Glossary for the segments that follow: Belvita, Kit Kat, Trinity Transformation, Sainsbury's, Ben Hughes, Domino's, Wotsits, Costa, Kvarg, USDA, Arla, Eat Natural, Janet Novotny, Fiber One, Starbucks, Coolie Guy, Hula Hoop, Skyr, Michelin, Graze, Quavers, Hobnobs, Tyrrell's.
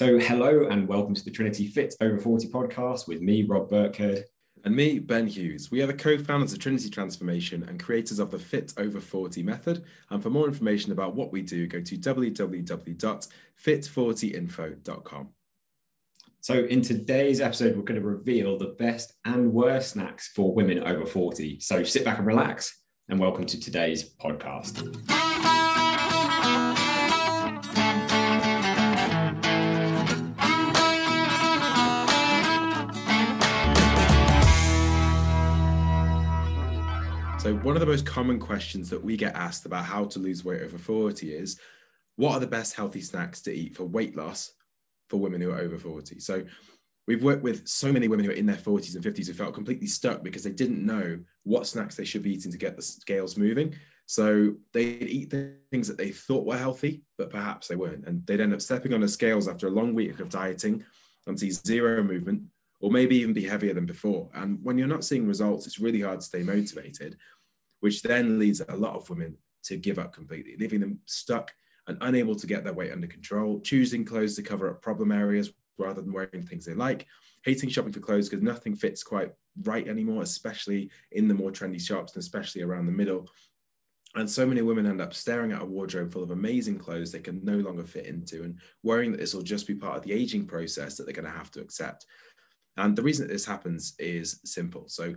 So hello and welcome to the Trinity Fit Over 40 podcast with me, Rob Burkhead. And me, Ben Hughes. We are the co-founders of Trinity Transformation and creators of the Fit Over 40 method. And for more information about what we do, go to www.fit40info.com. So in today's episode, we're going to reveal the best and worst snacks for women over 40. So sit back and relax and welcome to today's podcast. So one of the most common questions that we get asked about how to lose weight over 40 is, what are the best healthy snacks to eat for weight loss for women who are over 40? So we've worked with so many women who are in their 40s and 50s who felt completely stuck because they didn't know what snacks they should be eating to get the scales moving. So they'd eat the things that they thought were healthy, but perhaps they weren't. And they'd end up stepping on the scales after a long week of dieting and see zero movement, or maybe even be heavier than before. And when you're not seeing results, it's really hard to stay motivated, which then leads a lot of women to give up completely, leaving them stuck and unable to get their weight under control, choosing clothes to cover up problem areas rather than wearing things they like, hating shopping for clothes because nothing fits quite right anymore, especially in the more trendy shops and especially around the middle. And so many women end up staring at a wardrobe full of amazing clothes they can no longer fit into and worrying that this will just be part of the aging process that they're going to have to accept. And the reason that this happens is simple. So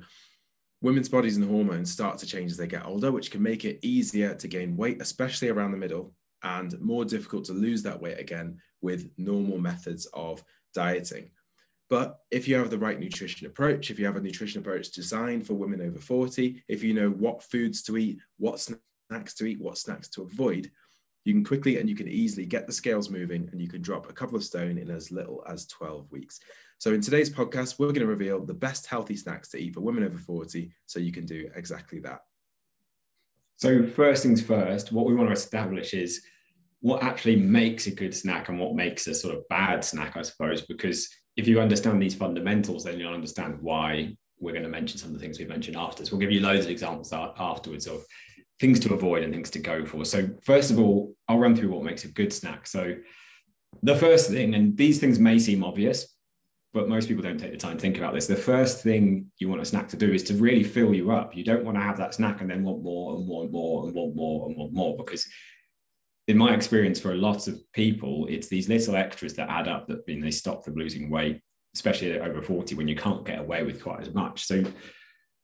women's bodies and hormones start to change as they get older, which can make it easier to gain weight, especially around the middle, and more difficult to lose that weight again with normal methods of dieting. But if you have the right nutrition approach, if you have a nutrition approach designed for women over 40, if you know what foods to eat, what snacks to eat, what snacks to avoid, you can quickly and you can easily get the scales moving and you can drop a couple of stone in as little as 12 weeks. So in today's podcast, we're going to reveal the best healthy snacks to eat for women over 40, so you can do exactly that. So first things first, what we want to establish is what actually makes a good snack and what makes a sort of bad snack, I suppose, because if you understand these fundamentals, then you'll understand why we're going to mention some of the things we mentioned after. So we'll give you loads of examples afterwards of things to avoid and things to go for. So first of all, I'll run through what makes a good snack. So the first thing, and these things may seem obvious, but most people don't take the time to think about this. The first thing you want a snack to do is to really fill you up. You don't want to have that snack and then want more and want more and want more and want more, because in my experience, for a lot of people, it's these little extras that add up that mean they stop from losing weight, especially over 40 when you can't get away with quite as much. So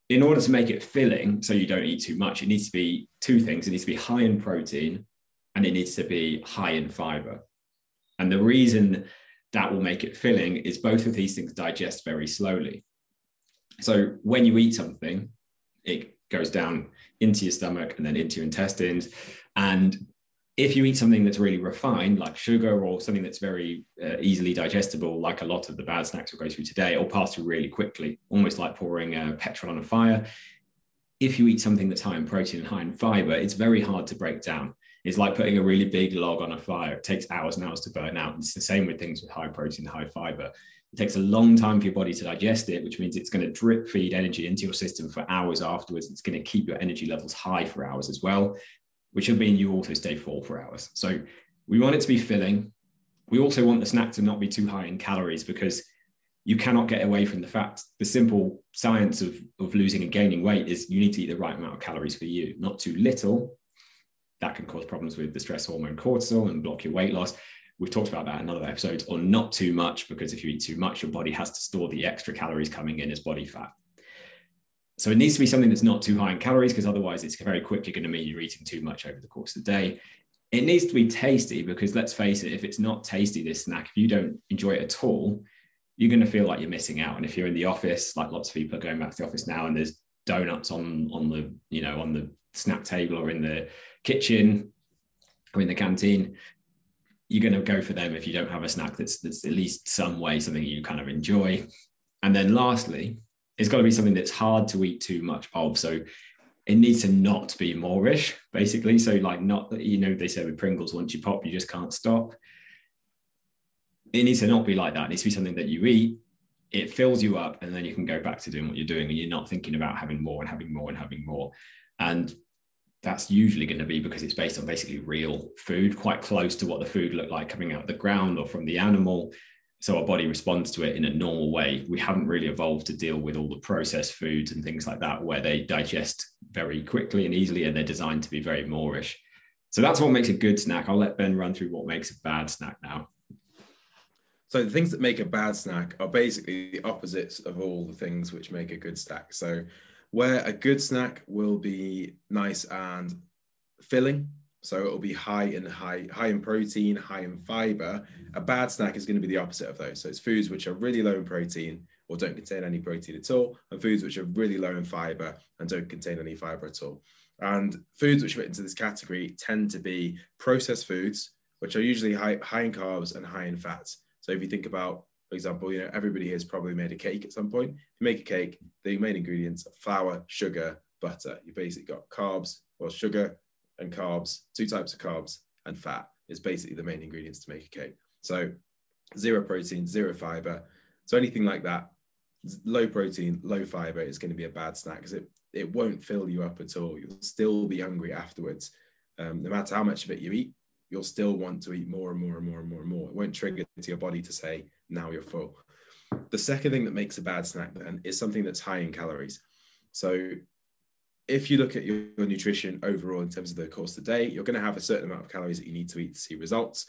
in order to make it filling, so you don't eat too much, it needs to be two things. It needs to be high in protein and it needs to be high in fiber. And the reason that will make it filling is both of these things digest very slowly. So when you eat something, it goes down into your stomach and then into your intestines. And if you eat something that's really refined, like sugar, or something that's very easily digestible, like a lot of the bad snacks we'll go through today, it'll pass through really quickly, almost like pouring petrol on a fire. If you eat something that's high in protein and high in fiber, it's very hard to break down. It's like putting a really big log on a fire. It takes hours and hours to burn out. It's the same with things with high protein, high fiber. It takes a long time for your body to digest it, which means it's going to drip feed energy into your system for hours afterwards. It's going to keep your energy levels high for hours as well, which will mean you also stay full for hours. So we want it to be filling. We also want the snack to not be too high in calories, because you cannot get away from the fact, the simple science of losing and gaining weight is you need to eat the right amount of calories for you, not too little. That can cause problems with the stress hormone cortisol and block your weight loss. We've talked about that in other episodes. Or not too much, because if you eat too much, your body has to store the extra calories coming in as body fat. So it needs to be something that's not too high in calories, because otherwise it's very quickly going to mean you're eating too much over the course of the day. It needs to be tasty, because let's face it, if it's not tasty, this snack, if you don't enjoy it at all, you're going to feel like you're missing out. And if you're in the office, like lots of people are going back to the office now, and there's donuts on the snack table or in the kitchen or in the canteen, you're going to go for them if you don't have a snack that's at least some way something you kind of enjoy. And then lastly, it's got to be something that's hard to eat too much of. So it needs to not be moreish, basically. So like, not that, they say with Pringles, once you pop, you just can't stop. It needs to not be like that. It needs to be something that you eat, it fills you up, and then you can go back to doing what you're doing, and you're not thinking about having more and having more and having more. And that's usually going to be because it's based on basically real food, quite close to what the food looked like coming out of the ground or from the animal. So our body responds to it in a normal way. We haven't really evolved to deal with all the processed foods and things like that, where they digest very quickly and easily, and they're designed to be very moorish. So that's what makes a good snack. I'll let Ben run through what makes a bad snack now. So the things that make a bad snack are basically the opposites of all the things which make a good snack. So where a good snack will be nice and filling, so it'll be high in protein, high in fiber. A bad snack is going to be the opposite of those. So it's foods which are really low in protein or don't contain any protein at all, and foods which are really low in fiber and don't contain any fiber at all. And foods which fit into this category tend to be processed foods, which are usually high in carbs and high in fats. So if you think about, for example, you know, everybody here has probably made a cake at some point. If you make a cake, the main ingredients are flour, sugar, butter. You basically got carbs, well, sugar and carbs, two types of carbs, and fat is basically the main ingredients to make a cake. So zero protein, zero fiber. So anything like that, low protein, low fiber is going to be a bad snack because it won't fill you up at all. You'll still be hungry afterwards. No matter how much of it you eat, you'll still want to eat more and more and more and more and more. It won't trigger to your body to say, now you're full. The second thing that makes a bad snack then is something that's high in calories. So if you look at your nutrition overall in terms of the course of the day, you're going to have a certain amount of calories that you need to eat to see results.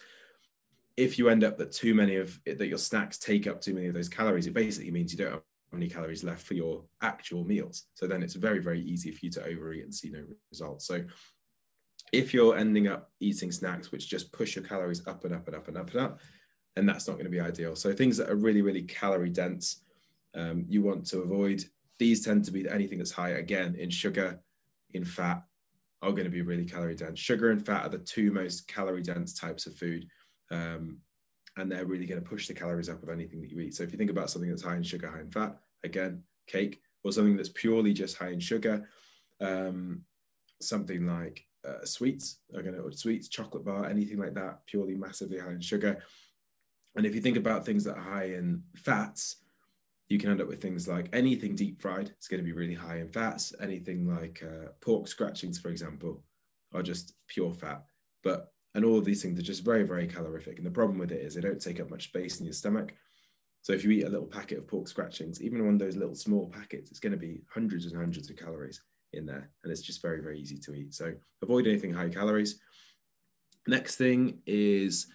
If you end up that too many of it, that your snacks take up too many of those calories, it basically means you don't have any calories left for your actual meals. So then it's very, very easy for you to overeat and see no results. So if you're ending up eating snacks which just push your calories up and up and up and up and up, then that's not going to be ideal. So things that are really, really calorie dense, you want to avoid. These tend to be anything that's high, again, in sugar, in fat, are going to be really calorie dense. Sugar and fat are the two most calorie dense types of food. And they're really going to push the calories up of anything that you eat. So if you think about something that's high in sugar, high in fat, again, cake, or something that's purely just high in sugar, something like sweets, chocolate bar, anything like that, purely massively high in sugar. And if you think about things that are high in fats, you can end up with things like anything deep fried, it's going to be really high in fats. Anything like pork scratchings, for example, are just pure fat. And all of these things are just very, very calorific. And the problem with it is they don't take up much space in your stomach. So if you eat a little packet of pork scratchings, even one of those little small packets, it's going to be hundreds and hundreds of calories in there. And it's just very, very easy to eat. So avoid anything high calories. Next thing is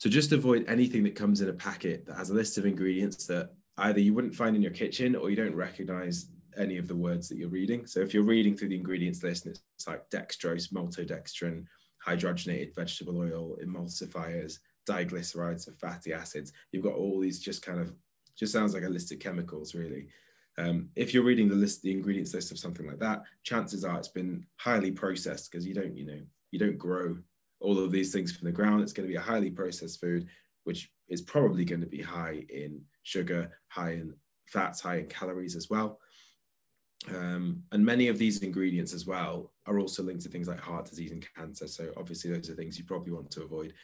to just avoid anything that comes in a packet that has a list of ingredients that either you wouldn't find in your kitchen or you don't recognize any of the words that you're reading. So if you're reading through the ingredients list and it's like dextrose, maltodextrin, hydrogenated vegetable oil, emulsifiers, diglycerides, so fatty acids. You've got all these just sounds like a list of chemicals, really. If you're reading the ingredients list of something like that, chances are it's been highly processed because you don't grow all of these things from the ground. It's going to be a highly processed food, which is probably going to be high in sugar, high in fats, high in calories as well. And many of these ingredients as well are also linked to things like heart disease and cancer. So obviously those are things you probably want to avoid.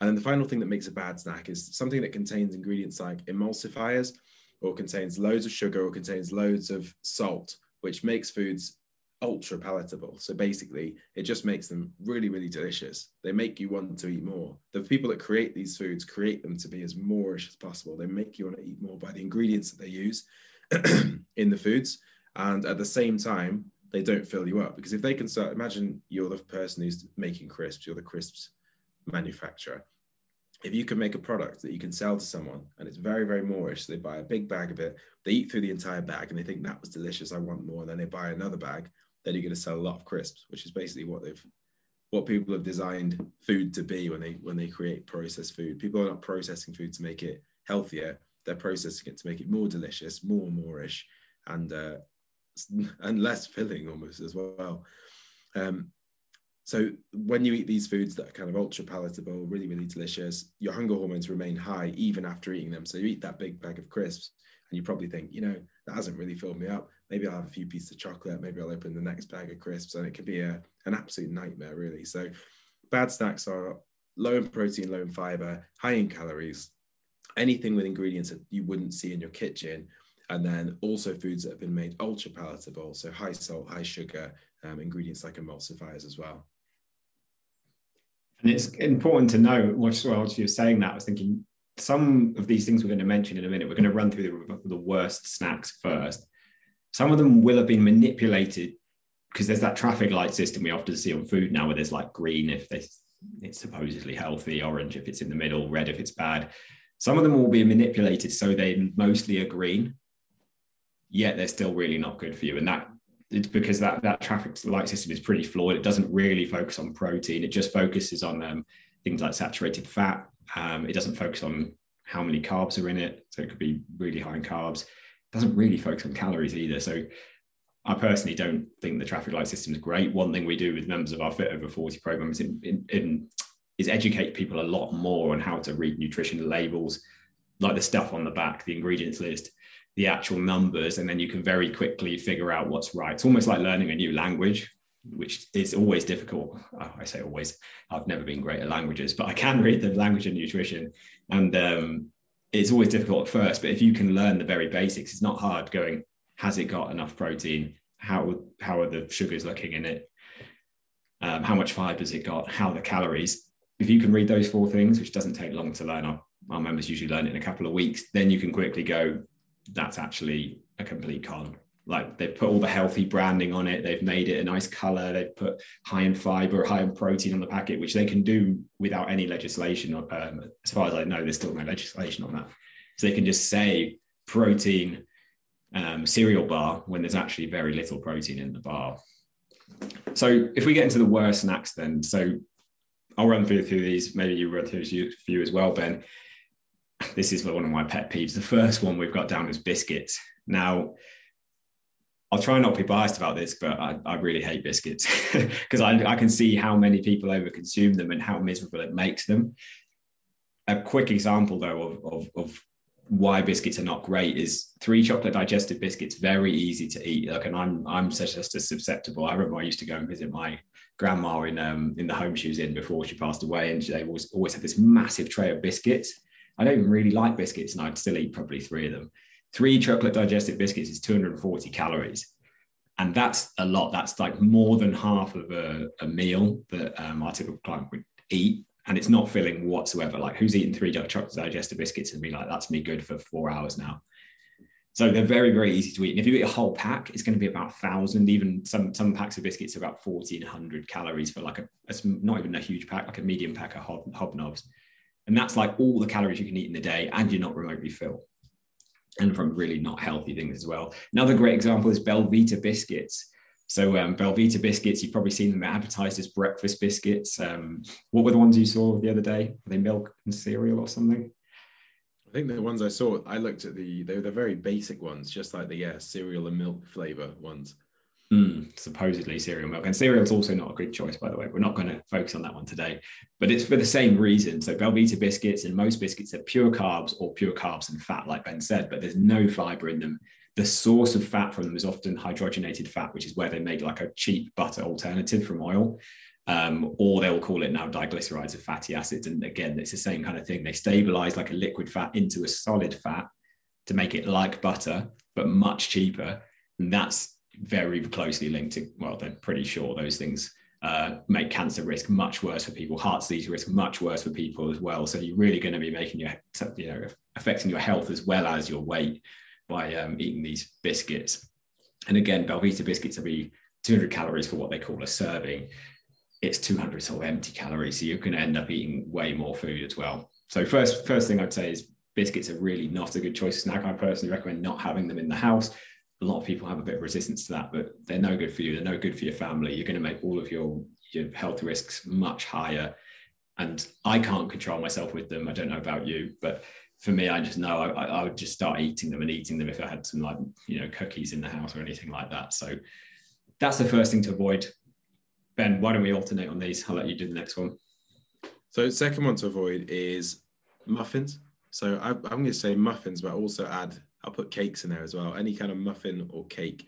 And then the final thing that makes a bad snack is something that contains ingredients like emulsifiers or contains loads of sugar or contains loads of salt, which makes foods ultra palatable. So basically it just makes them really, really delicious. They make you want to eat more. The people that create these foods create them to be as moorish as possible. They make you want to eat more by the ingredients that they use in the foods. And at the same time, they don't fill you up because if they can start, imagine you're the person who's making crisps, you're the crisps manufacturer. If you can make a product that you can sell to someone and it's very, very moorish, so they buy a big bag of it, they eat through the entire bag and they think that was delicious, I want more, and then they buy another bag, then you're going to sell a lot of crisps, which is basically what people have designed food to be when they create processed food. People are not processing food to make it healthier, they're processing it to make it more delicious, more moorish, and less filling almost as well. So when you eat these foods that are kind of ultra palatable, really, really delicious, your hunger hormones remain high even after eating them. So you eat that big bag of crisps and you probably think, that hasn't really filled me up. Maybe I'll have a few pieces of chocolate. Maybe I'll open the next bag of crisps, and it could be an absolute nightmare, really. So bad snacks are low in protein, low in fiber, high in calories, anything with ingredients that you wouldn't see in your kitchen. And then also foods that have been made ultra palatable, so high salt, high sugar, ingredients like emulsifiers as well. And it's important to note, whilst you're saying that, I was thinking some of these things we're going to mention in a minute, we're going to run through the worst snacks first. Some of them will have been manipulated because there's that traffic light system we often see on food now, where there's like green if it's supposedly healthy, orange if it's in the middle, red if it's bad. Some of them will be manipulated so they mostly are green, yet they're still really not good for you. And that it's because that traffic light system is pretty flawed. It doesn't really focus on protein. It just focuses on things like saturated fat. It doesn't focus on how many carbs are in it. So it could be really high in carbs. It doesn't really focus on calories either. So I personally don't think the traffic light system is great. One thing we do with members of our Fit Over 40 program is educate people a lot more on how to read nutrition labels, like the stuff on the back, the ingredients list, the actual numbers, and then you can very quickly figure out what's right. It's almost like learning a new language, which is always difficult. I say always, I've never been great at languages, but I can read the language of nutrition. And it's always difficult at first, but if you can learn the very basics, it's not hard going, has it got enough protein? How are the sugars looking in it? How much fiber's it got? How are the calories? If you can read those four things, which doesn't take long to learn, our members usually learn it in a couple of weeks, then you can quickly go, that's actually a complete con. Like they've put all the healthy branding on it, they've made it a nice color, they've put high in fiber, high in protein on the packet, which they can do without any legislation. As far as I know, there's still no legislation on that. So they can just say protein cereal bar when there's actually very little protein in the bar. So if we get into the worst snacks then, so I'll run through these, maybe you run through a few as well, Ben. This is one of my pet peeves. The first one we've got down is biscuits. Now, I'll try not to be biased about this, but I really hate biscuits because I can see how many people overconsume them and how miserable it makes them. A quick example, though, of why biscuits are not great is 3 chocolate digestive biscuits, very easy to eat. Like, and I'm just as susceptible. I remember I used to go and visit my grandma in the home she was in before she passed away, and they always had this massive tray of biscuits. I don't even really like biscuits, and I'd still eat probably 3 of them. 3 chocolate digestive biscuits is 240 calories. And that's a lot. That's like more than half of a meal that our typical client would eat. And it's not filling whatsoever. Like, who's eating 3 chocolate digestive biscuits and be like, that's me good for 4 hours now. So they're very, very easy to eat. And if you eat a whole pack, it's going to be about 1,000, even some packs of biscuits are about 1,400 calories for like it's not even a huge pack, like a medium pack of hobnobs. And that's like all the calories you can eat in the day, and you're not remotely full. And from really not healthy things as well. Another great example is Belvita biscuits. So Belvita biscuits, you've probably seen them advertised as breakfast biscuits. What were the ones you saw the other day? Were they milk and cereal or something? I think the ones I saw, I looked at they were the very basic ones, just like the cereal and milk flavor ones. Supposedly cereal milk, and cereal is also not a good choice, by the way. We're not going to focus on that one today, but it's for the same reason. So Belvita biscuits and most biscuits are pure carbs or pure carbs and fat, like Ben said, but there's no fiber in them. The source of fat from them is often hydrogenated fat, which is where they make like a cheap butter alternative from oil, or they'll call it now diglycerides or fatty acids. And again, it's the same kind of thing. They stabilize like a liquid fat into a solid fat to make it like butter, but much cheaper. And that's very closely linked to, well, they're pretty sure those things make cancer risk much worse for people, heart disease risk much worse for people as well. So you're really going to be making affecting your health as well as your weight by eating these biscuits. And again, Belvita biscuits will be 200 calories for what they call a serving. It's 200 sort of empty calories. So you're going to end up eating way more food as well. So first thing I'd say is biscuits are really not a good choice of snack. I personally recommend not having them in the house. A lot of people have a bit of resistance to that, but they're no good for you. They're no good for your family. You're going to make all of your health risks much higher. And I can't control myself with them. I don't know about you, but for me, I just know I would just start eating them if I had some cookies in the house or anything like that. So that's the first thing to avoid. Ben, why don't we alternate on these? I'll let you do the next one. So second one to avoid is muffins. So I'm going to say muffins, but also I'll put cakes in there as well, any kind of muffin or cake.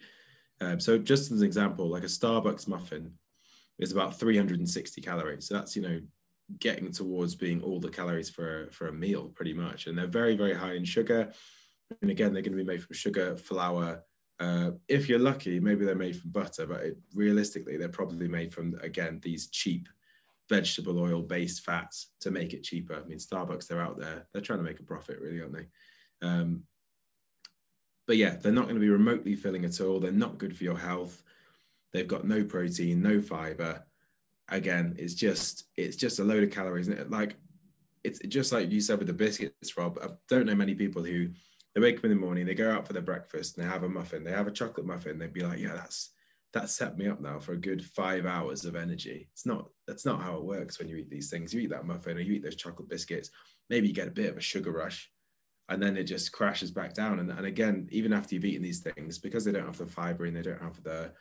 So just as an example, like a Starbucks muffin is about 360 calories. So that's, getting towards being all the calories for a meal pretty much. And they're very, very high in sugar. And again, they're going to be made from sugar, flour, If you're lucky, maybe they're made from butter, but realistically, they're probably made from, again, these cheap vegetable oil-based fats to make it cheaper. I mean, Starbucks, they're out there. They're trying to make a profit, really, aren't they? But yeah, they're not going to be remotely filling at all. They're not good for your health. They've got no protein, no fiber. Again, it's just a load of calories, isn't it? Like, it's just like you said with the biscuits, Rob. I don't know many people who, they wake up in the morning, they go out for their breakfast and they have a muffin, they have a chocolate muffin, they'd be like, yeah, that set me up now for a good 5 hours of energy. That's not how it works when you eat these things. You eat that muffin or you eat those chocolate biscuits, maybe you get a bit of a sugar rush, and then it just crashes back down. And again, even after you've eaten these things, because they don't have the fiber and they don't have the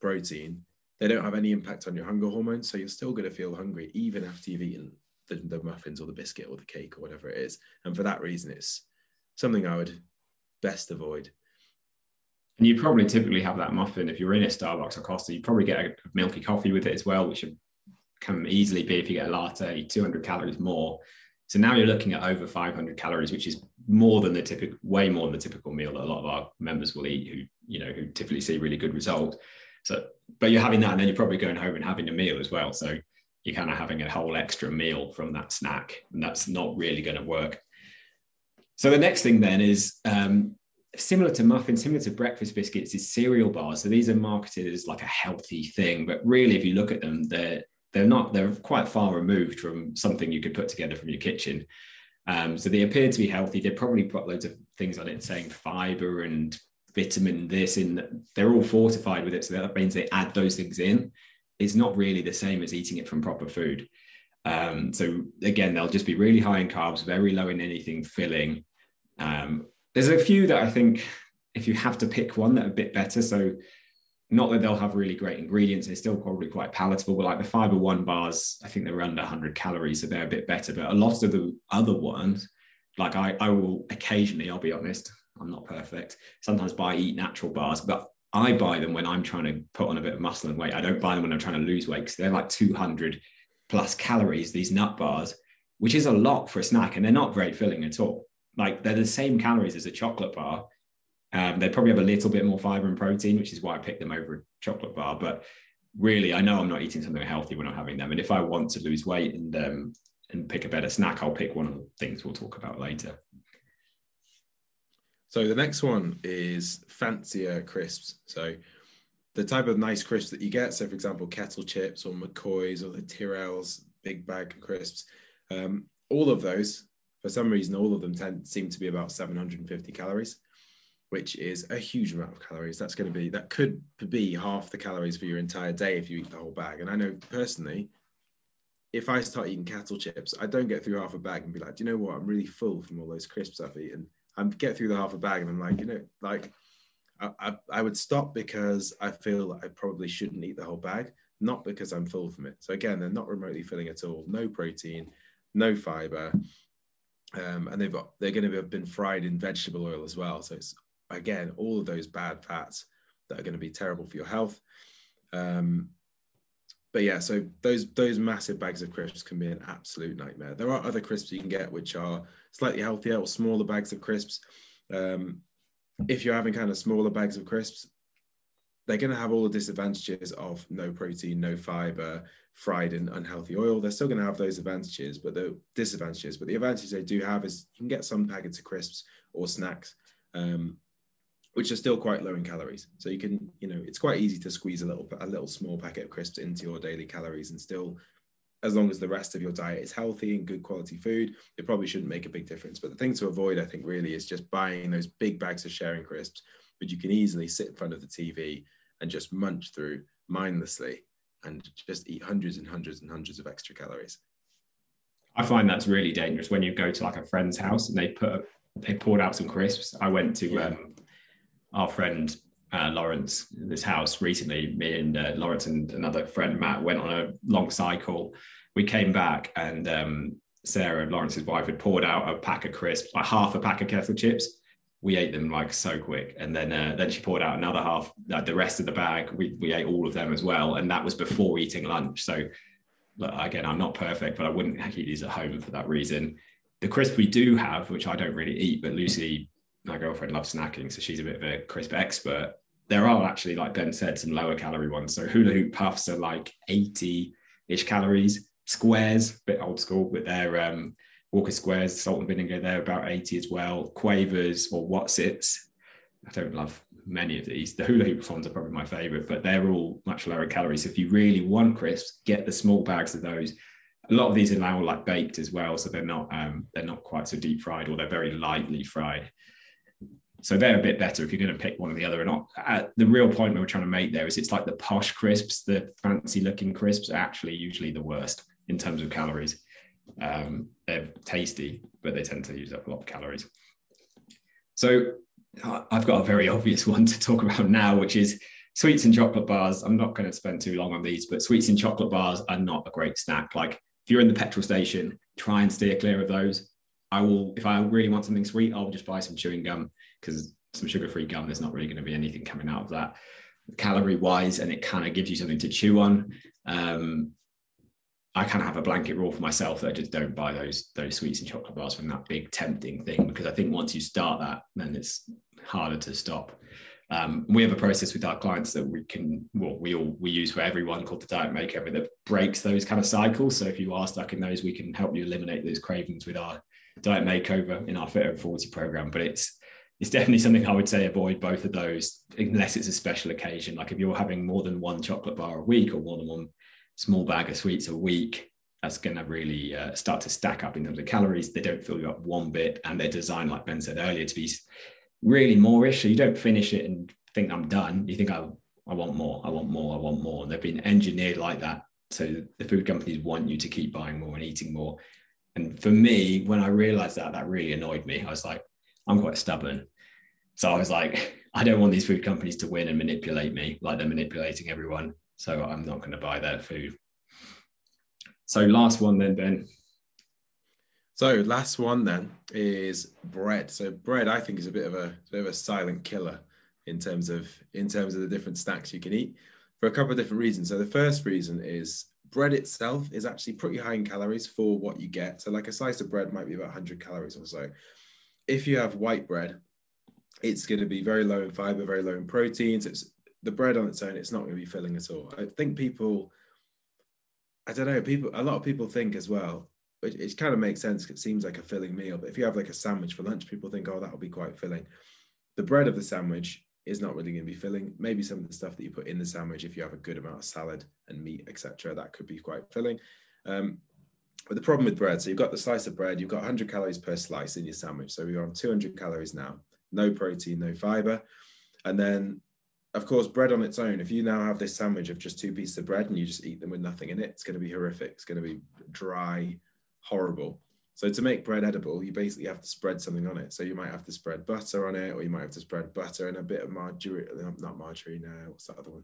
protein, they don't have any impact on your hunger hormones. So you're still going to feel hungry even after you've eaten the muffins or the biscuit or the cake or whatever it is. And for that reason, it's something I would best avoid. And you probably typically have that muffin if you're in a Starbucks or Costa. You probably get a milky coffee with it as well, which can easily be, if you get a latte, 200 calories more. So now you're looking at over 500 calories, which is way more than the typical meal that a lot of our members will eat, who typically see really good results. So, but you're having that, and then you're probably going home and having a meal as well. So you're kind of having a whole extra meal from that snack, and that's not really going to work. So the next thing then is similar to muffins, similar to breakfast biscuits, is cereal bars. So these are marketed as like a healthy thing, but really, if you look at them, they're quite far removed from something you could put together from your kitchen. So they appear to be healthy. They probably put loads of things on it saying fiber and vitamin this in. They're all fortified with it, so that means they add those things in. It's not really the same as eating it from proper food. So again, they'll just be really high in carbs, very low in anything filling. There's a few that I think, if you have to pick one, that are a bit better. So not that they'll have really great ingredients, they're still probably quite palatable, but like the Fiber One bars, I think they're under 100 calories, so they're a bit better. But a lot of the other ones, like I will occasionally, I'll be honest, I'm not perfect, sometimes buy Eat Natural bars, but I buy them when I'm trying to put on a bit of muscle and weight. I don't buy them when I'm trying to lose weight, because they're like 200 plus calories, these nut bars, which is a lot for a snack, and they're not very filling at all. Like, they're the same calories as a chocolate bar. They probably have a little bit more fiber and protein, which is why I picked them over a chocolate bar. But really, I know I'm not eating something healthy when I'm having them. And if I want to lose weight and pick a better snack, I'll pick one of the things we'll talk about later. So the next one is fancier crisps. So the type of nice crisps that you get, so for example, Kettle chips or McCoy's or the Tyrrell's big bag crisps, all of those, for some reason, all of them seem to be about 750 calories, which is a huge amount of calories. That could be half the calories for your entire day if you eat the whole bag. And I know personally, if I start eating Kettle chips, I don't get through half a bag and be like, do you know what? I'm really full from all those crisps I've eaten. I get through the half a bag and I'm like, I would stop because I feel like I probably shouldn't eat the whole bag, not because I'm full from it. So again, they're not remotely filling at all. No protein, no fiber. And they're going to have been fried in vegetable oil as well. So it's, again, all of those bad fats that are going to be terrible for your health. But yeah, so those massive bags of crisps can be an absolute nightmare. There are other crisps you can get which are slightly healthier, or smaller bags of crisps. If you're having kind of smaller bags of crisps, they're going to have all the disadvantages of no protein, no fiber, fried in unhealthy oil. They're still going to have those advantages, but the disadvantages. But the advantage they do have is you can get some packets of crisps or snacks, which are still quite low in calories. So you can, it's quite easy to squeeze a little small packet of crisps into your daily calories, and still, as long as the rest of your diet is healthy and good quality food, it probably shouldn't make a big difference. But the thing to avoid, I think, really is just buying those big bags of sharing crisps, which you can easily sit in front of the TV and just munch through mindlessly and just eat hundreds and hundreds and hundreds of extra calories. I find that's really dangerous when you go to like a friend's house and they poured out some crisps. I went to, our friend Lawrence, this house recently. Me and Lawrence and another friend, Matt, went on a long cycle. We came back and Sarah, Lawrence's wife, had poured out a pack of crisps, like half a pack of Kettle chips. We ate them like so quick. And then she poured out another half, like the rest of the bag. We ate all of them as well. And that was before eating lunch. So again, I'm not perfect, but I wouldn't actually eat these at home for that reason. The crisps we do have, which I don't really eat, but Lucy, my girlfriend, loves snacking, so she's a bit of a crisp expert. There are actually, like Ben said, some lower calorie ones. So Hula Hoop puffs are like 80-ish calories. Squares, a bit old school, but they're Walker Squares, salt and vinegar, they're about 80 as well. Quavers or Wotsits. I don't love many of these. The Hula Hoop ones are probably my favorite, but they're all much lower calories. So if you really want crisps, get the small bags of those. A lot of these are now like baked as well, so they're not quite so deep fried, or they're very lightly fried. So they're a bit better if you're going to pick one or the other. And the real point we were trying to make there is it's like the posh crisps, the fancy looking crisps, are actually usually the worst in terms of calories. They're tasty, but they tend to use up a lot of calories. So I've got a very obvious one to talk about now, which is sweets and chocolate bars. I'm not going to spend too long on these, but sweets and chocolate bars are not a great snack. Like if you're in the petrol station, try and steer clear of those. I will, if I really want something sweet, I'll just buy some chewing gum, because some sugar-free gum, there's not really going to be anything coming out of that calorie-wise, and it kind of gives you something to chew on. I kind of have a blanket rule for myself that I just don't buy those sweets and chocolate bars from that big tempting thing, because I think once you start that, then it's harder to stop. We have a process with our clients that we use for everyone, called the Diet Makeover, that breaks those kind of cycles. So if you are stuck in those, we can help you eliminate those cravings with our Diet Makeover in our Fit Over 40 program. But it's definitely something I would say avoid both of those, unless it's a special occasion. Like if you're having more than one chocolate bar a week or more than one small bag of sweets a week, that's going to really start to stack up in terms of calories. They don't fill you up one bit, and they're designed, like Ben said earlier, to be really moreish. So you don't finish it and think, I'm done. You think, I want more, I want more, I want more. And they've been engineered like that. So the food companies want you to keep buying more and eating more. And for me, when I realized that really annoyed me. I was like, I'm quite stubborn. So I was like, I don't want these food companies to win and manipulate me like they're manipulating everyone. So I'm not going to buy their food. So last one then, Ben. So last one then is bread. So bread, I think, is a bit of a silent killer in terms of the different snacks you can eat, for a couple of different reasons. So the first reason is bread itself is actually pretty high in calories for what you get. So like a slice of bread might be about 100 calories or so. If you have white bread, it's going to be very low in fiber, very low in proteins. It's the bread on its own, it's not going to be filling at all. I think a lot of people think as well, it kind of makes sense because it seems like a filling meal, but if you have like a sandwich for lunch, people think, oh, that'll be quite filling. The bread of the sandwich is not really going to be filling. Maybe some of the stuff that you put in the sandwich, if you have a good amount of salad and meat, etc., that could be quite filling. But the problem with bread, so you've got the slice of bread, you've got 100 calories per slice in your sandwich. So we're on 200 calories now, no protein, no fiber. And then, of course, bread on its own, if you now have this sandwich of just two pieces of bread and you just eat them with nothing in it, it's going to be horrific. It's going to be dry, horrible. So to make bread edible, you basically have to spread something on it. So you might have to spread butter on it, or you might have to spread butter and a bit of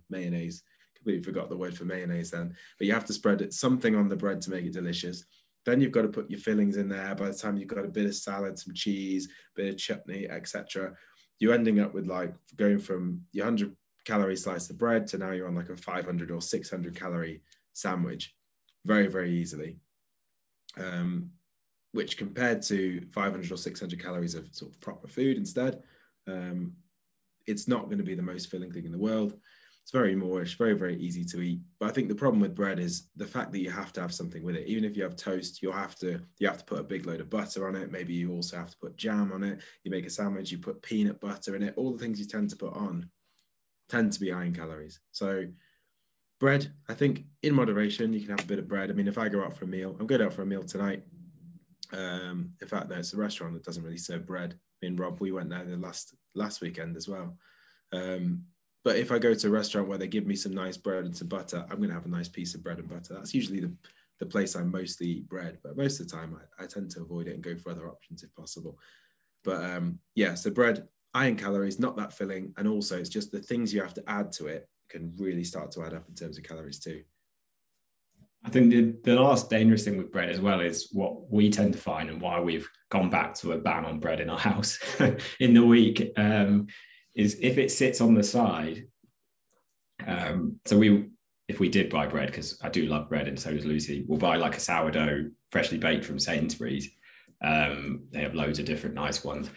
mayonnaise. Completely forgot the word for mayonnaise then. But you have to spread something on the bread to make it delicious. Then you've got to put your fillings in there. By the time you've got a bit of salad, some cheese, a bit of chutney, etc., you're ending up with like going from your 100 calorie slice of bread to now you're on like a 500 or 600 calorie sandwich very, very easily. Which compared to 500 or 600 calories of sort of proper food instead, it's not going to be the most filling thing in the world. It's very moorish, very, very easy to eat. But I think the problem with bread is the fact that you have to have something with it. Even if you have toast, you have to put a big load of butter on it. Maybe you also have to put jam on it. You make a sandwich, you put peanut butter in it. All the things you tend to put on tend to be high in calories. So bread, I think in moderation, you can have a bit of bread. I mean, if I go out for a meal, I'm going out for a meal tonight. In fact, no, it's a restaurant that doesn't really serve bread. Me and Rob, we went there the last weekend as well. But if I go to a restaurant where they give me some nice bread and some butter, I'm going to have a nice piece of bread and butter. That's usually the place I mostly eat bread, but most of the time I tend to avoid it and go for other options if possible. But so bread, high in calories, not that filling. And also it's just the things you have to add to it can really start to add up in terms of calories too. I think the last dangerous thing with bread as well is what we tend to find and why we've gone back to a ban on bread in our house in the week. Is if it sits on the side, if we did buy bread, because I do love bread and so does Lucy, we'll buy like a sourdough freshly baked from Sainsbury's. They have loads of different nice ones.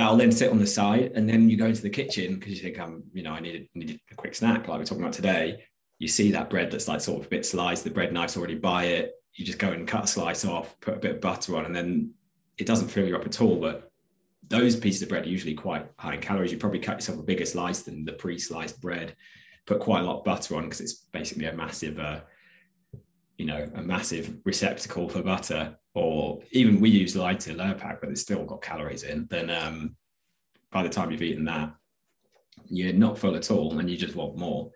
that'll then sit on the side, and then you go into the kitchen because you think, I needed a quick snack, like we're talking about today. You see that bread that's like sort of a bit sliced, the bread knife's already by it. You just go and cut a slice off, put a bit of butter on, and then it doesn't fill you up at all. But those pieces of bread are usually quite high in calories. You probably cut yourself a bigger slice than the pre-sliced bread, put quite a lot of butter on because it's basically a massive, a massive receptacle for butter. Or even we use lighter lower pack, but it's still got calories in. Then by the time you've eaten that, you're not full at all and you just want more.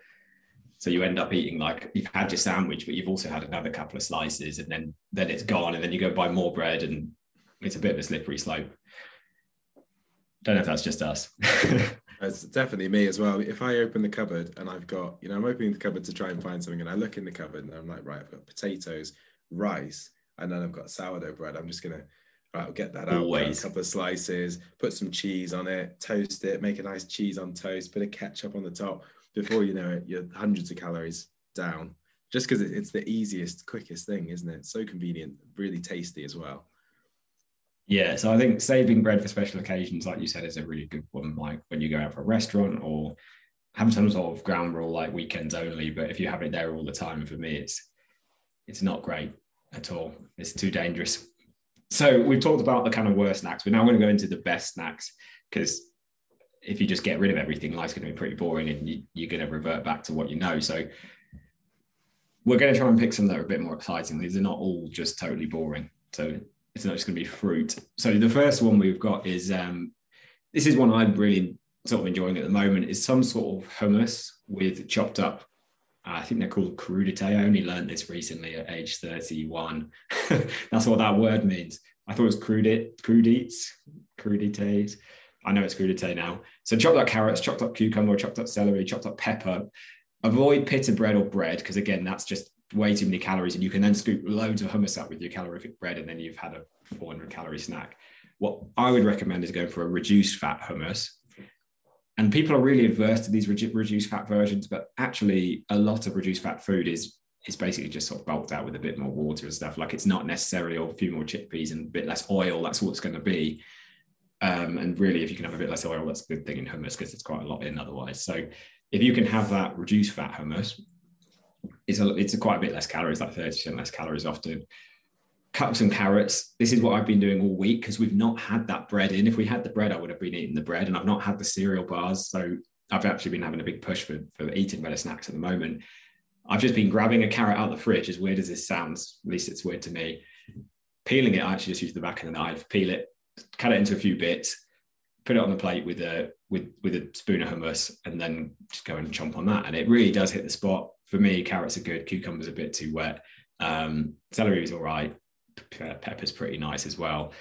So you end up eating like you've had your sandwich, but you've also had another couple of slices, and then it's gone, and then you go buy more bread, and it's a bit of a slippery slope. Don't know if that's just us. It's definitely me as well. If I open the cupboard and I've got, I'm opening the cupboard to try and find something, and I look in the cupboard and I'm like, right, I've got potatoes, rice, and then I've got sourdough bread. I'm just going to, right, I'll get that out, a couple of slices, put some cheese on it, toast it, make a nice cheese on toast, put a ketchup on the top. Before you know it, you're hundreds of calories down, just because it's the easiest, quickest thing, isn't it? So convenient, really tasty as well. Yeah, so I think saving bread for special occasions, like you said, is a really good one, like when you go out for a restaurant, or have some sort of ground rule, like weekends only. But if you have it there all the time, for me, it's not great at all. It's too dangerous. So we've talked about the kind of worst snacks. We're now going to go into the best snacks, because if you just get rid of everything, life's going to be pretty boring, and you're going to revert back to what you know. So we're going to try and pick some that are a bit more exciting. These are not all just totally boring. So it's not just going to be fruit. So the first one we've got is, this is one I'm really sort of enjoying at the moment, is some sort of hummus with chopped up, I think they're called crudite. I only learned this recently at age 31. That's what that word means. I thought it was crudites. I know it's crudité now. So chopped up carrots, chopped up cucumber, chopped up celery, chopped up pepper. Avoid pita bread or bread, because again, that's just way too many calories, and you can then scoop loads of hummus up with your calorific bread, and then you've had a 400 calorie snack. What I would recommend is going for a reduced fat hummus. And people are really averse to these reduced fat versions, but actually a lot of reduced fat food is basically just sort of bulked out with a bit more water and stuff. Like, it's not necessarily, or a few more chickpeas and a bit less oil. That's what it's going to be. And really, if you can have a bit less oil, that's a good thing in hummus, because it's quite a lot in otherwise. So if you can have that reduced fat hummus, it's quite a bit less calories, like 30% less calories often. Cut up some carrots. This is what I've been doing all week, because we've not had that bread in. If we had the bread, I would have been eating the bread, and I've not had the cereal bars. So I've actually been having a big push for eating better snacks at the moment. I've just been grabbing a carrot out of the fridge, as weird as this sounds, at least it's weird to me. Peeling it, I actually just use the back of the knife, peel it, cut it into a few bits, put it on the plate with a spoon of hummus, and then just go and chomp on that. And it really does hit the spot. For me, carrots are good. Cucumbers are a bit too wet. Celery is all right. Pepper's pretty nice as well.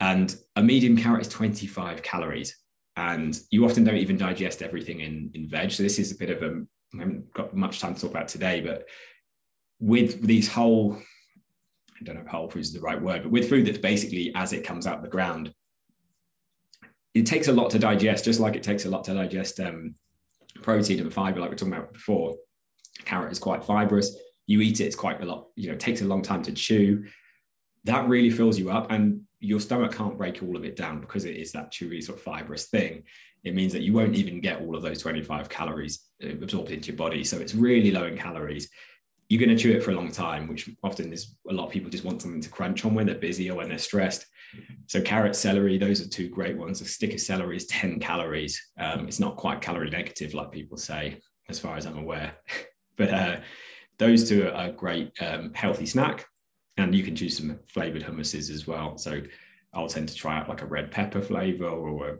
And a medium carrot is 25 calories. And you often don't even digest everything in veg. So this is a bit of a, I haven't got much time to talk about today, but with these whole, I don't know if whole food is the right word, but with food that's basically as it comes out of the ground, it takes a lot to digest, just like it takes a lot to digest protein and fiber, like we were talking about before. Carrot is quite fibrous. You eat it, it's quite a lot, it takes a long time to chew. That really fills you up, and your stomach can't break all of it down because it is that chewy sort of fibrous thing. It means that you won't even get all of those 25 calories absorbed into your body. So it's really low in calories. You're going to chew it for a long time, which often is, a lot of people just want something to crunch on when they're busy or when they're stressed. So carrot, celery, those are two great ones. A stick of celery is 10 calories. It's not quite calorie negative like people say, as far as I'm aware. But those two are a great healthy snack. And you can choose some flavoured hummuses as well. So I'll tend to try out like a red pepper flavour or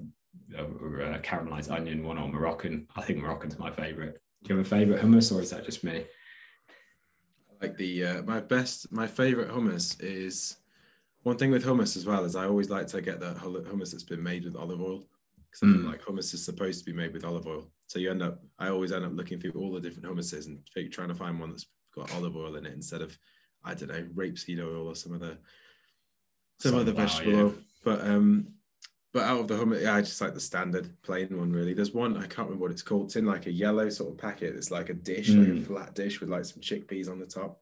a caramelised onion one, or Moroccan. I think Moroccan's my favourite. Do you have a favourite hummus, or is that just me? Like the my favorite hummus is, one thing with hummus as well is I always like to get that hummus that's been made with olive oil, because I feel like hummus is supposed to be made with olive oil. So I always end up looking through all the different hummuses and trying to find one that's got olive oil in it instead of, I don't know, rapeseed oil or some other vegetable oil. But out of the hummus, I just like the standard plain one, really. There's one, I can't remember what it's called. It's in like a yellow sort of packet. It's like a dish, like a flat dish with like some chickpeas on the top.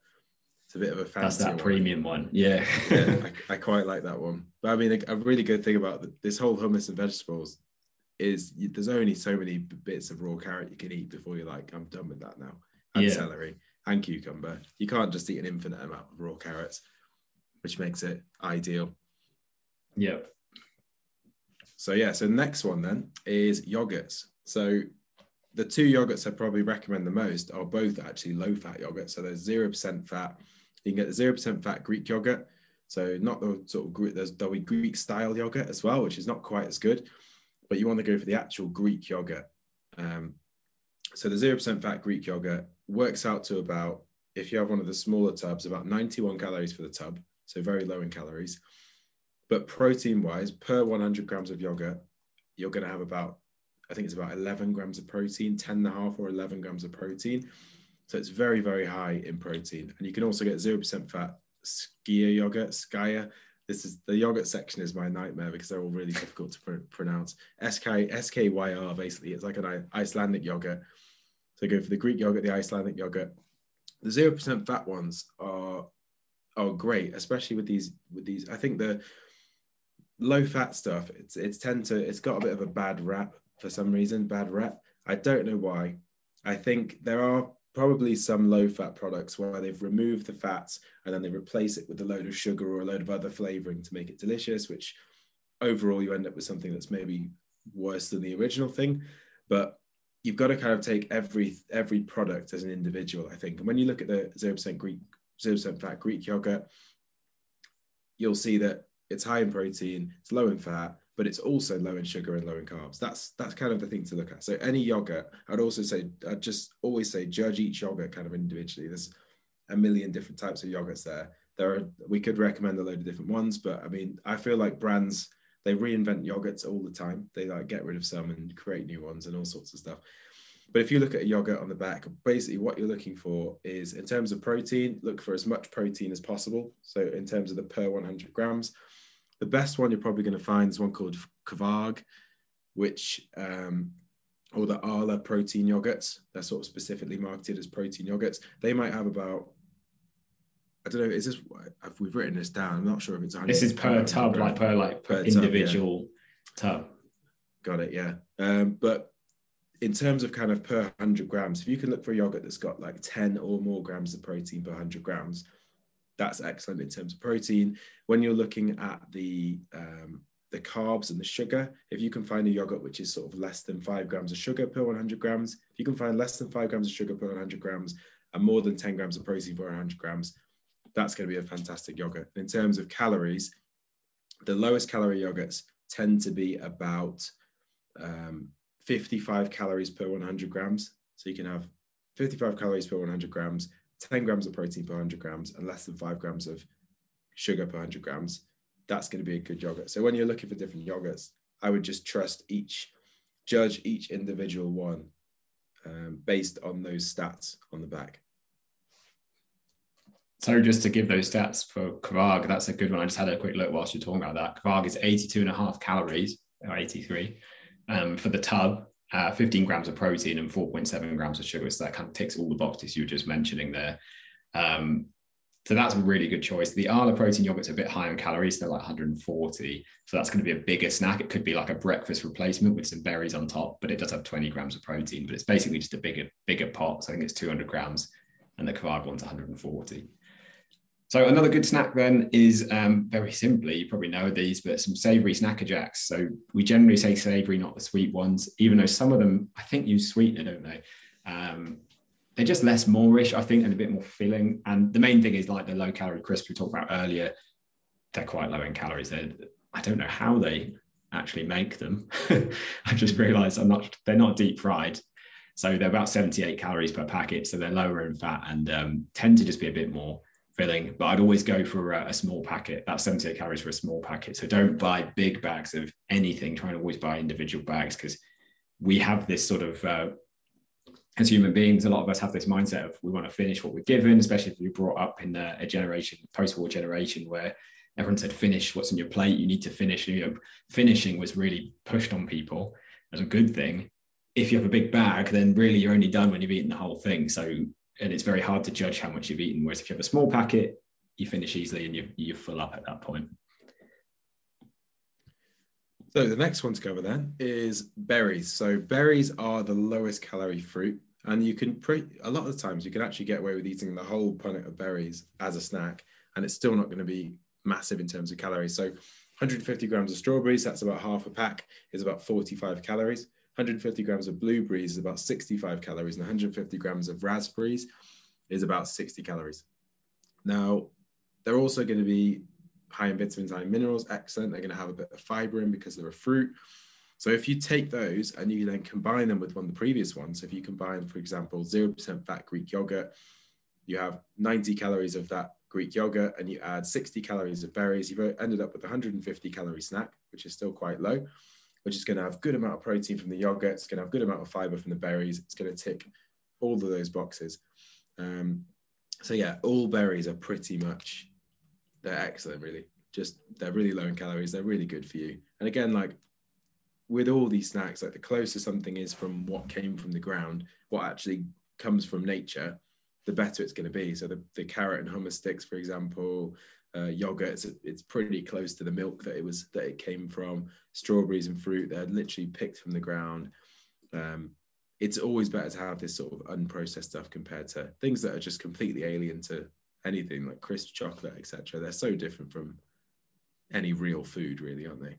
It's It's a bit of a fancy one. That's that premium one. Yeah. Yeah, I quite like that one. But I mean, a really good thing about this whole hummus and vegetables is there's only so many bits of raw carrot you can eat before you're like, I'm done with that now. And celery and cucumber. You can't just eat an infinite amount of raw carrots, which makes it ideal. Yeah. So yeah, so the next one then is yogurts. So the two yogurts I probably recommend the most are both actually low-fat yogurts. So there's 0% fat. You can get the 0% fat Greek yogurt. So not the sort of Greek-style yogurt as well, which is not quite as good. But you want to go for the actual Greek yogurt. So the 0% fat Greek yogurt works out to about, if you have one of the smaller tubs, about 91 calories for the tub. So very low in calories. But protein-wise, per 100 grams of yogurt, you're going to have about, I think it's about 11 grams of protein, 10.5 or 11 grams of protein. So it's very, very high in protein. And you can also get 0% fat Skyr yogurt, Skyr. This is, the yogurt section is my nightmare because they're all really difficult to pronounce. S-K-Y-R, basically. It's like an Icelandic yogurt. So go for the Greek yogurt, the Icelandic yogurt. The 0% fat ones are great, especially with these. I think the low fat stuff, it's got a bit of a bad rap. For some reason, bad rep. I don't know why. I think there are probably some low-fat products where they've removed the fats and then they replace it with a load of sugar or a load of other flavoring to make it delicious, which overall you end up with something that's maybe worse than the original thing. But you've got to kind of take every product as an individual, I think. And when you look at the 0% fat Greek yogurt, you'll see that it's high in protein, it's low in fat, but it's also low in sugar and low in carbs. That's kind of the thing to look at. So any yogurt, I'd just always say judge each yogurt kind of individually. There's a million different types of yogurts there. We could recommend a load of different ones, but I mean, I feel like brands, they reinvent yogurts all the time. They like get rid of some and create new ones and all sorts of stuff. But if you look at a yogurt on the back, basically what you're looking for is, in terms of protein, look for as much protein as possible. So in terms of the per 100 grams, the best one you're probably going to find is one called Kvarg, or the Arla protein yogurts. They're sort of specifically marketed as protein yogurts. They might have about, I don't know, is this, we've written this down, I'm not sure if it's 100. This is per tub, per individual tub. Got it, yeah. But in terms of kind of per 100 grams, if you can look for a yogurt that's got like 10 or more grams of protein per 100 grams, that's excellent in terms of protein. When you're looking at the carbs and the sugar, if you can find a yogurt which is sort of less than 5 grams of sugar per 100 grams, if you can find less than 5 grams of sugar per 100 grams and more than 10 grams of protein per 100 grams, that's going to be a fantastic yogurt. In terms of calories, the lowest calorie yogurts tend to be about 55 calories per 100 grams. So you can have 55 calories per 100 grams, 10 grams of protein per 100 grams and less than 5 grams of sugar per 100 grams, that's going to be a good yogurt. So when you're looking for different yogurts, I would just judge each individual one based on those stats on the back. So just to give those stats for Kvarg, that's a good one. I just had a quick look whilst you're talking about that. Kvarg is 82.5 calories, or 83, for the tub. 15 grams of protein and 4.7 grams of sugar. So that kind of ticks all the boxes you were just mentioning there. So that's a really good choice. The Arla protein yogurt's a bit high in calories. They're like 140. So that's going to be a bigger snack. It could be like a breakfast replacement with some berries on top, but it does have 20 grams of protein, but it's basically just a bigger pot. So I think it's 200 grams and the Kvarg one's 140. So another good snack then is very simply, you probably know these, but some savoury Snacker Jacks. So we generally say savoury, not the sweet ones, even though some of them, I think, use sweetener, don't they? They're just less moreish, I think, and a bit more filling. And the main thing is like the low-calorie crisps we talked about earlier, they're quite low in calories. I don't know how they actually make them. I just realised they're not deep fried. So they're about 78 calories per packet. So they're lower in fat and tend to just be a bit more filling, but I'd always go for a small packet. That's 78 calories for a small packet. So don't buy big bags of anything. Try and always buy individual bags because we have this sort of, as human beings, a lot of us have this mindset of we want to finish what we're given, especially if you're brought up in a generation, post-war generation, where everyone said, finish what's on your plate. You need to finish. You know, finishing was really pushed on people as a good thing. If you have a big bag, then really you're only done when you've eaten the whole thing. So and it's very hard to judge how much you've eaten. Whereas if you have a small packet, you finish easily and you're full up at that point. So the next one to cover then is berries. So berries are the lowest calorie fruit, and you can a lot of times you can actually get away with eating the whole punnet of berries as a snack, and it's still not going to be massive in terms of calories. So 150 grams of strawberries, that's about half a pack, is about 45 calories. 150 grams of blueberries is about 65 calories, and 150 grams of raspberries is about 60 calories. Now, they're also going to be high in vitamins, high in minerals, excellent. They're going to have a bit of fiber in because they're a fruit. So if you take those and you then combine them with one of the previous ones, if you combine, for example, 0% fat Greek yogurt, you have 90 calories of that Greek yogurt, and you add 60 calories of berries, you've ended up with a 150 calorie snack, which is still quite low, which is going to have a good amount of protein from the yogurt. It's going to have a good amount of fiber from the berries. It's going to tick all of those boxes. So yeah, all berries are pretty much, they're excellent, really. Just, they're really low in calories. They're really good for you. And again, like with all these snacks, like the closer something is from what came from the ground, what actually comes from nature, the better it's going to be. So the carrot and hummus sticks, for example, yogurt, it's pretty close to the milk that it came from. Strawberries and fruit, they're literally picked from the ground. It's always better to have this sort of unprocessed stuff compared to things that are just completely alien to anything, like crisp chocolate, etc. They're so different from any real food, really, aren't they?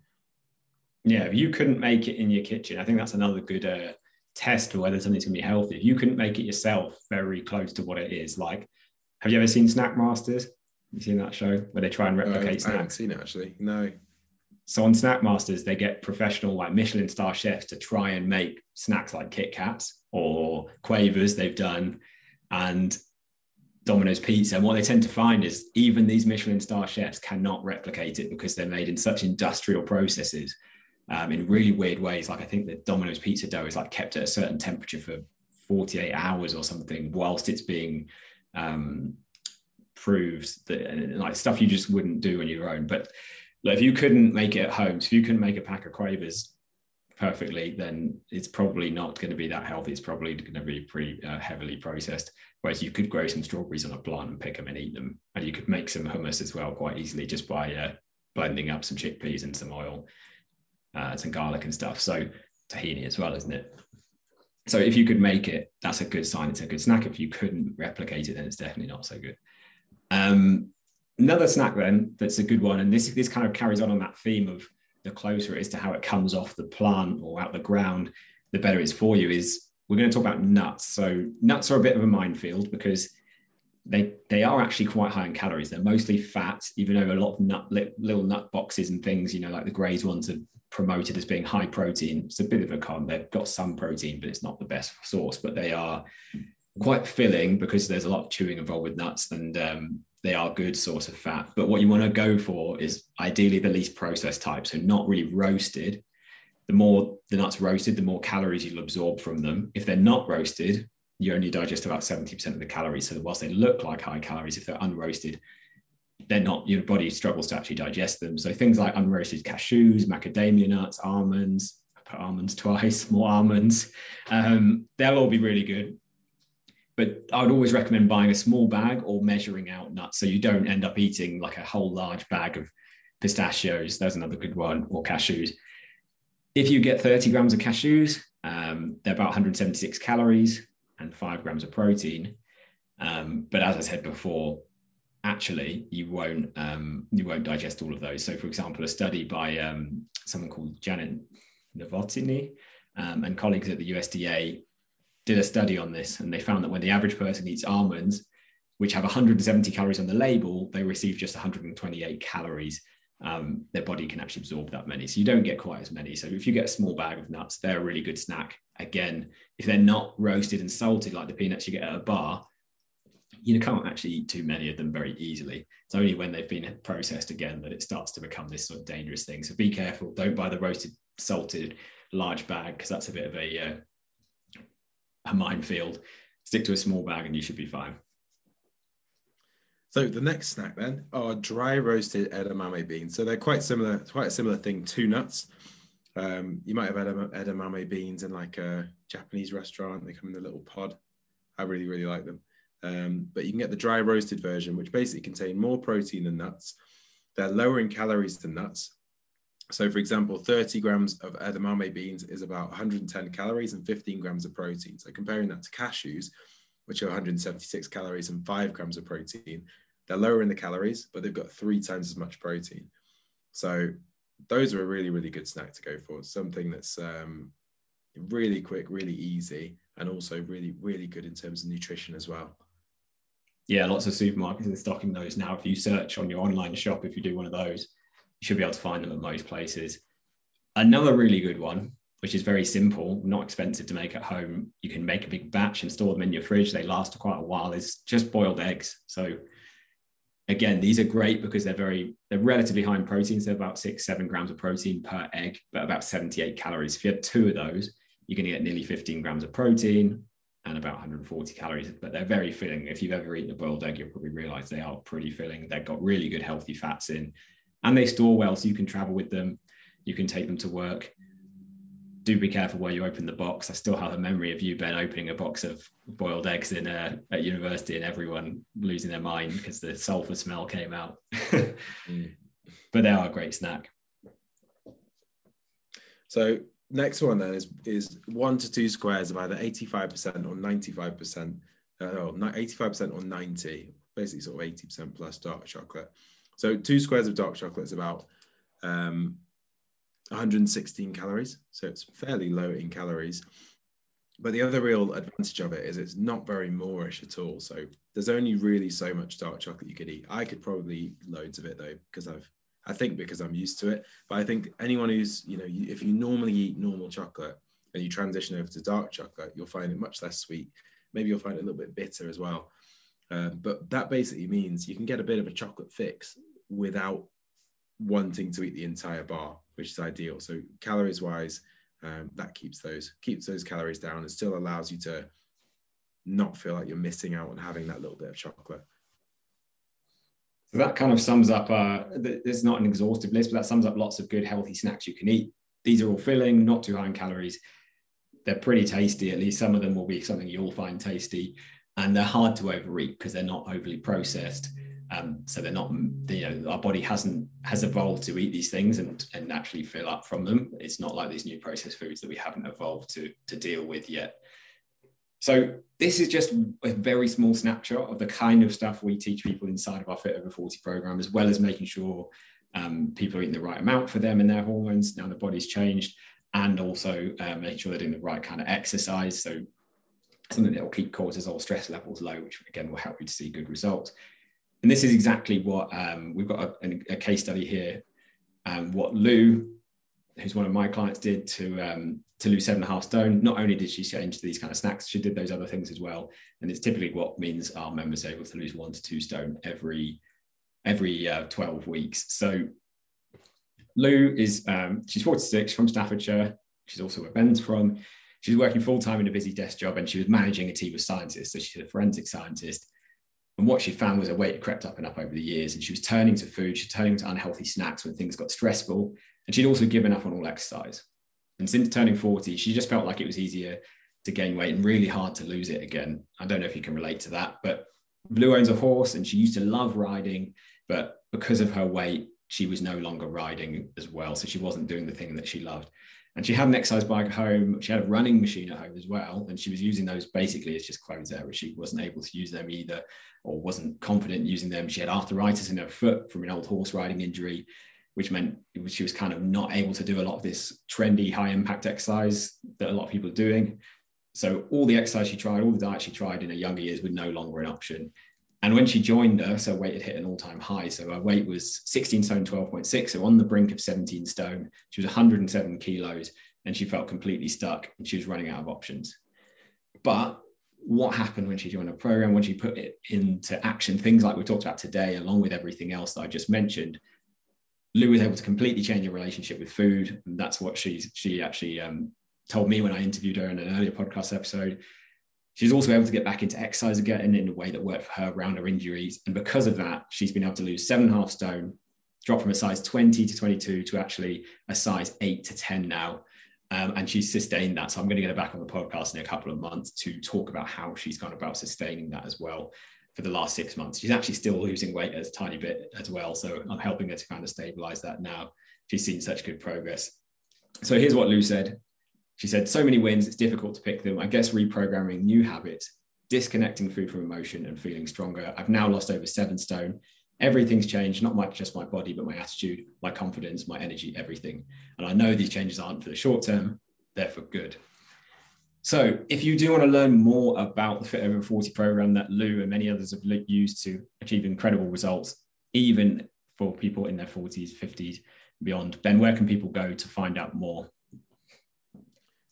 Yeah, if you couldn't make it in your kitchen, I think that's another good test for whether something's gonna be healthy. If you couldn't make it yourself, very close to what it is. Like, have you ever seen Snackmasters? You seen that show where they try and replicate snacks? I haven't seen it, actually. No. So on Snackmasters, they get professional, like Michelin star chefs, to try and make snacks like Kit Kats or Quavers. They've done, and Domino's pizza. And what they tend to find is even these Michelin star chefs cannot replicate it because they're made in such industrial processes, in really weird ways. Like, I think the Domino's pizza dough is like kept at a certain temperature for 48 hours or something whilst it's being proved, that, and like stuff you just wouldn't do on your own. But like, if you couldn't make it at home, so if you couldn't make a pack of Quavers perfectly, then it's probably not going to be that healthy. It's probably going to be pretty heavily processed. Whereas you could grow some strawberries on a plant and pick them and eat them. And you could make some hummus as well quite easily just by blending up some chickpeas and some oil, some garlic and stuff. So tahini as well, isn't it? So if you could make it, that's a good sign it's a good snack. If you couldn't replicate it, then it's definitely not so good. Another snack then that's a good one, and this kind of carries on that theme of the closer it is to how it comes off the plant or out the ground, the better it's for you, is we're going to talk about nuts. So nuts are a bit of a minefield because they are actually quite high in calories. They're mostly fat, even though a lot of little nut boxes and things, you know, like the Graze ones are promoted as being high protein. It's a bit of a con. They've got some protein, but it's not the best source, but they are quite filling because there's a lot of chewing involved with nuts, and they are a good source of fat. But what you want to go for is ideally the least processed type. So not really roasted. The more the nuts roasted, the more calories you'll absorb from them. If they're not roasted, you only digest about 70% of the calories. So whilst they look like high calories, if they're unroasted, they're not, your body struggles to actually digest them. So things like unroasted cashews, macadamia nuts, almonds, I put almonds twice, more almonds, they'll all be really good. But I would always recommend buying a small bag or measuring out nuts, so you don't end up eating like a whole large bag of pistachios. That's another good one, or cashews. If you get 30 grams of cashews, they're about 176 calories and 5 grams of protein. But as I said before, actually, you won't digest all of those. So for example, a study by someone called Janet Novotny and colleagues at the USDA did a study on this, and they found that when the average person eats almonds, which have 170 calories on the label, they receive just 128 calories. Their body can actually absorb that many. So you don't get quite as many. So if you get a small bag of nuts, they're a really good snack. Again, if they're not roasted and salted like the peanuts you get at a bar, you can't actually eat too many of them very easily. It's only when they've been processed again that it starts to become this sort of dangerous thing. So be careful. Don't buy the roasted, salted, large bag, because that's a bit of a minefield. Stick to a small bag and you should be fine. So the next snack then are dry roasted edamame beans. So they're quite a similar thing to nuts. You might have edamame beans in like a Japanese restaurant. They come in a little pod. I really like them. But you can get the dry roasted version, which basically contain more protein than nuts. They're lower in calories than nuts. So for example, 30 grams of edamame beans is about 110 calories and 15 grams of protein. So comparing that to cashews, which are 176 calories and 5 grams of protein, they're lower in the calories, but they've got 3 times as much protein. So those are a really, really good snack to go for. Something that's really quick, really easy, and also really, really good in terms of nutrition as well. Yeah, lots of supermarkets are stocking those now. If you search on your online shop, if you do one of those, you should be able to find them at most places. Another really good one, which is very simple, not expensive to make at home. You can make a big batch and store them in your fridge. They last quite a while. It's just boiled eggs. So again, these are great because they're relatively high in protein. So about 6-7 grams of protein per egg, but about 78 calories. If you had 2 of those, you're going to get nearly 15 grams of protein and about 140 calories, but they're very filling. If you've ever eaten a boiled egg, you'll probably realize they are pretty filling. They've got really good healthy fats in, and they store well. So you can travel with them. You can take them to work. Do be careful where you open the box. I still have a memory of you, Ben, opening a box of boiled eggs in at university and everyone losing their mind because the sulfur smell came out. But they are a great snack. So next one then is 1 to 2 squares of either 85% or 95%, 85% or 90, basically sort of 80% plus dark chocolate. So 2 squares of dark chocolate is about 116 calories, so it's fairly low in calories. But the other real advantage of it is it's not very Moorish at all. So there's only really so much dark chocolate you could eat. I could probably eat loads of it though, because I think because I'm used to it. But I think anyone who's, if you normally eat normal chocolate and you transition over to dark chocolate, you'll find it much less sweet. Maybe you'll find it a little bit bitter as well. But that basically means you can get a bit of a chocolate fix without wanting to eat the entire bar, which is ideal. So calories wise, that keeps those calories down and still allows you to not feel like you're missing out on having that little bit of chocolate. So that kind of sums up, it's not an exhaustive list, but that sums up lots of good healthy snacks you can eat. These are all filling, not too high in calories. They're pretty tasty. At least some of them will be something you'll find tasty, and they're hard to overeat because they're not overly processed. So they're not, our body has evolved to eat these things and naturally fill up from them. It's not like these new processed foods that we haven't evolved to deal with yet. So this is just a very small snapshot of the kind of stuff we teach people inside of our Fit Over 40 program, as well as making sure people are eating the right amount for them and their hormones. Now the body's changed, and also making sure they're doing the right kind of exercise. So something that will keep cortisol stress levels low, which again will help you to see good results. And this is exactly what we've got a case study here. What Lou, who's one of my clients, did to lose 7.5 stone. Not only did she change to these kind of snacks, she did those other things as well. And it's typically what means our members are able to lose 1 to 2 stone every 12 weeks. So Lou is she's 46, from Staffordshire. She's also where Ben's from. She's working full time in a busy desk job, and she was managing a team of scientists. So she's a forensic scientist. And what she found was her weight crept up and up over the years, and she was turning to food, she's turning to unhealthy snacks when things got stressful, and she'd also given up on all exercise. And since turning 40, she just felt like it was easier to gain weight and really hard to lose it again. I don't know if you can relate to that, but Lou owns a horse and she used to love riding, but because of her weight, she was no longer riding as well. So she wasn't doing the thing that she loved. And she had an exercise bike at home. She had a running machine at home as well. And she was using those basically as just clothes there, but she wasn't able to use them either, or wasn't confident using them. She had arthritis in her foot from an old horse riding injury, which meant she was kind of not able to do a lot of this trendy high impact exercise that a lot of people are doing. So all the exercise she tried, all the diet she tried in her younger years were no longer an option. And when she joined us, her weight had hit an all-time high. So her weight was 16 stone, 12.6. So on the brink of 17 stone, she was 107 kilos and she felt completely stuck and she was running out of options. But what happened when she joined our program, when she put it into action, things like we talked about today, along with everything else that I just mentioned, Lou was able to completely change her relationship with food. And that's what she actually told me when I interviewed her in an earlier podcast episode. She's also able to get back into exercise again in a way that worked for her around her injuries. And because of that, she's been able to lose 7.5 stone, drop from a size 20 to 22 to actually a size 8 to 10 now. And she's sustained that. So I'm going to get back on the podcast in a couple of months to talk about how she's gone about sustaining that as well for the last 6 months. She's actually still losing weight a tiny bit as well. So I'm helping her to kind of stabilize that now. She's seen such good progress. So here's what Lou said. She said, so many wins, it's difficult to pick them. I guess reprogramming new habits, disconnecting food from emotion and feeling stronger. I've now lost over 7 stone. Everything's changed, not much just my body, but my attitude, my confidence, my energy, everything. And I know these changes aren't for the short term, they're for good. So if you do want to learn more about the Fit Over 40 program that Lou and many others have used to achieve incredible results, even for people in their 40s, 50s, beyond, Ben, where can people go to find out more?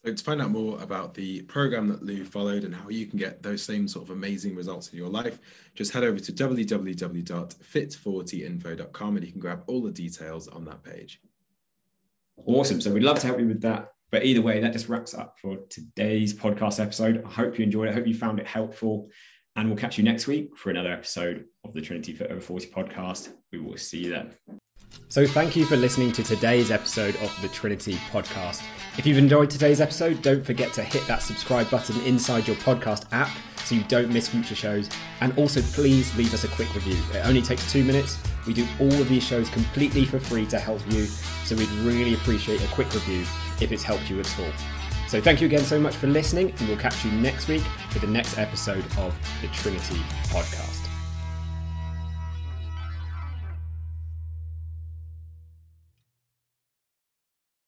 So to find out more about the program that Lou followed and how you can get those same sort of amazing results in your life, just head over to www.fit40info.com and you can grab all the details on that page. Awesome. So we'd love to help you with that. But either way, that just wraps up for today's podcast episode. I hope you enjoyed it. I hope you found it helpful. And we'll catch you next week for another episode of the Trinity Fit Over 40 podcast. We will see you then. So thank you for listening to today's episode of the Trinity podcast. If you've enjoyed today's episode, don't forget to hit that subscribe button inside your podcast app so you don't miss future shows. And also please leave us a quick review. It only takes 2 minutes. We do all of these shows completely for free to help you. So we'd really appreciate a quick review if it's helped you at all. So thank you again so much for listening, and we'll catch you next week for the next episode of the Trinity podcast.